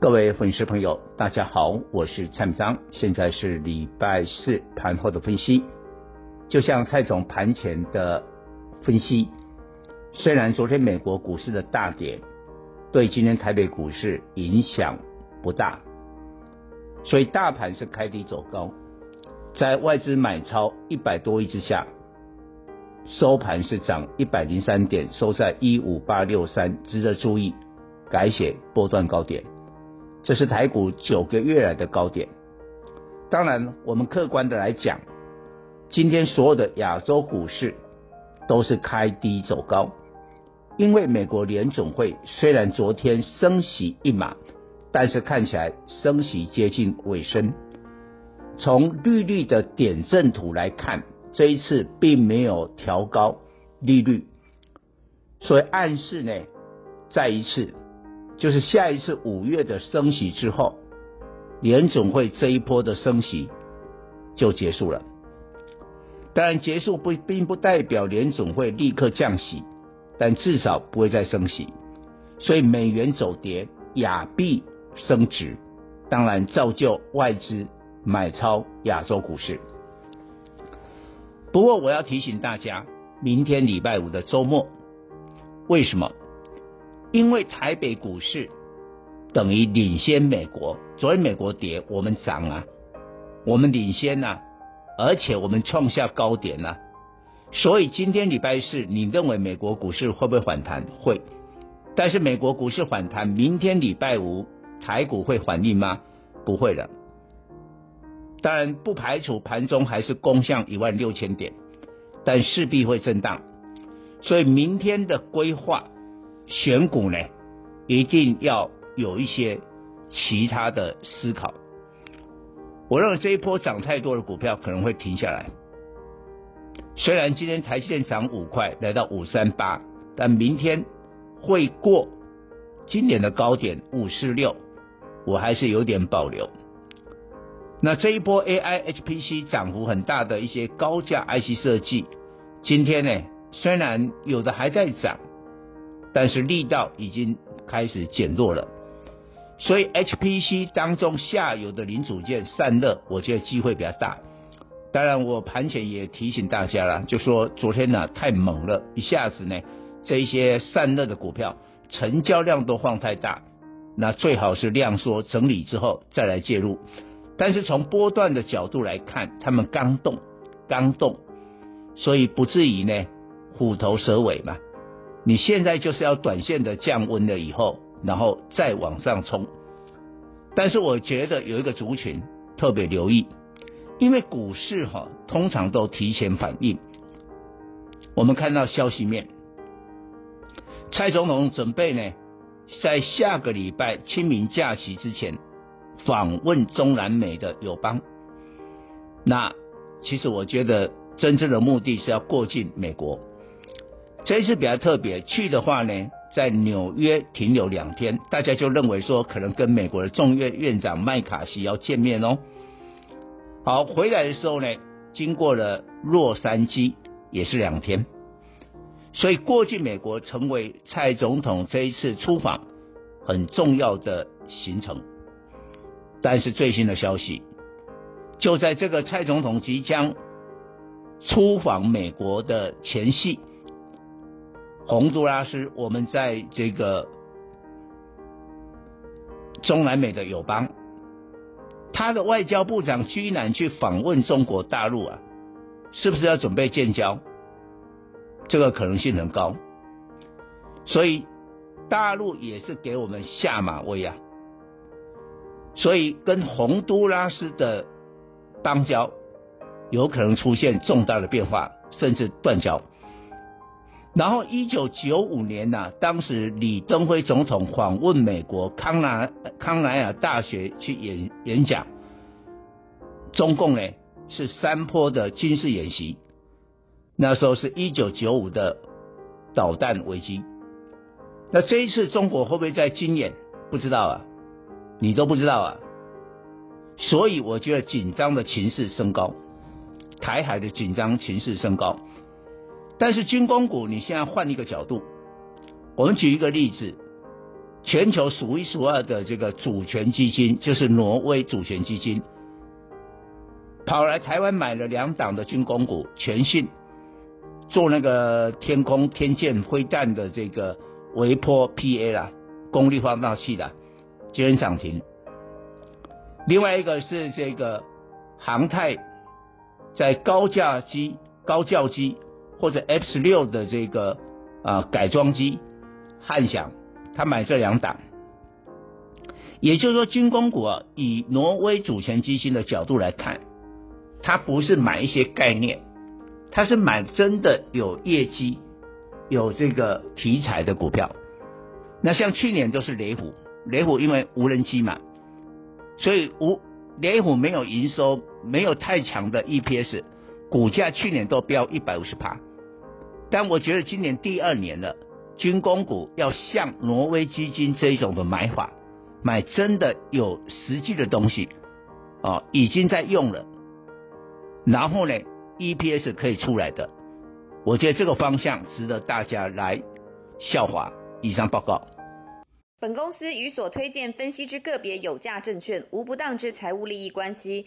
各位粉丝朋友，大家好，我是蔡明彰，现在是礼拜四盘后的分析。就像蔡总盘前的分析，虽然昨天美国股市的大跌对今天台北股市影响不大，所以大盘是开低走高，在外资买超100多亿之下，收盘是涨103点，收在15863，值得注意，改写波段高点，这是台股9个月来的高点。当然我们客观的来讲，今天所有的亚洲股市都是开低走高，因为美国联总会虽然昨天升息1码，但是看起来升息接近尾声。从利率的点阵图来看，这一次并没有调高利率，所以暗示呢，再一次就是下一次5月的升息之后，联总会这一波的升息就结束了。当然结束并不代表联总会立刻降息，但至少不会再升息，所以美元走跌，亚币升值，当然造就外资买超亚洲股市。不过我要提醒大家，明天礼拜五的周末，为什么？因为台北股市等于领先美国，昨天美国跌我们涨啊，我们领先啊，而且我们创下高点啊，所以今天礼拜四，你认为美国股市会不会反弹？会。但是美国股市反弹，明天礼拜五台股会反应吗？不会了。当然不排除盘中还是攻向16000点，但势必会震荡。所以明天的规划选股呢，一定要有一些其他的思考。我认为这一波涨太多的股票可能会停下来。虽然今天台积电涨5块，来到538，但明天会过今年的高点546，我还是有点保留。那这一波 AI HPC 涨幅很大的一些高价 IC 设计，今天呢虽然有的还在涨，但是力道已经开始减弱了。所以 HPC 当中下游的零组件散热，我觉得机会比较大。当然我盘前也提醒大家了，就说昨天呢太猛了，一下子呢这一些散热的股票成交量都放太大，那最好是量缩整理之后再来介入。但是从波段的角度来看，他们刚动，所以不至于呢虎头蛇尾嘛。你现在就是要短线的降温了以后，然后再往上冲。但是我觉得有一个族群特别留意，因为股市通常都提前反应。我们看到消息面，蔡总统准备呢在下个礼拜清明假期之前访问中南美的友邦。那其实我觉得真正的目的是要过境美国。这次比较特别，去的话呢在纽约停留2天，大家就认为说可能跟美国的众院院长麦卡锡要见面哦。好，回来的时候呢经过了洛杉矶，也是2天。所以过境美国成为蔡总统这一次出访很重要的行程。但是最新的消息，就在这个蔡总统即将出访美国的前夕，洪都拉斯，我们在这个中南美的友邦，他的外交部长居然去访问中国大陆啊，是不是要准备建交？这个可能性很高，所以大陆也是给我们下马威啊。所以跟洪都拉斯的邦交有可能出现重大的变化，甚至断交。然后1995年呢、啊，当时李登辉总统访问美国康奈尔大学去演讲，中共呢是3波的军事演习，那时候是1995的导弹危机。那这一次中国会不会再军演？不知道啊，你都不知道啊。所以我觉得紧张的情势升高，台海的紧张情势升高。但是军工股你现在换一个角度，我们举一个例子，全球数1数2的这个主权基金就是挪威主权基金，跑来台湾买了2档的军工股，全讯做那个天剑飞弹的这个微波 PA 啦，功率放大器啦，今天涨停。另外一个是这个航太在高教机或者 F16 的这个改装机汉翔，他买这2档。也就是说军工股啊，以挪威主权基金的角度来看，他不是买一些概念，他是买真的有业绩有这个题材的股票。那像去年都是雷虎，因为无人机嘛，所以雷虎没有营收，没有太强的 EPS， 股价去年都飙 150%。 但我觉得今年第2年了，军工股要像挪威基金这一种的买法，买真的有实际的东西，已经在用了，然后呢 EPS 可以出来的，我觉得这个方向值得大家来效法。以上报告。本公司与所推荐分析之个别有价证券无不当之财务利益关系。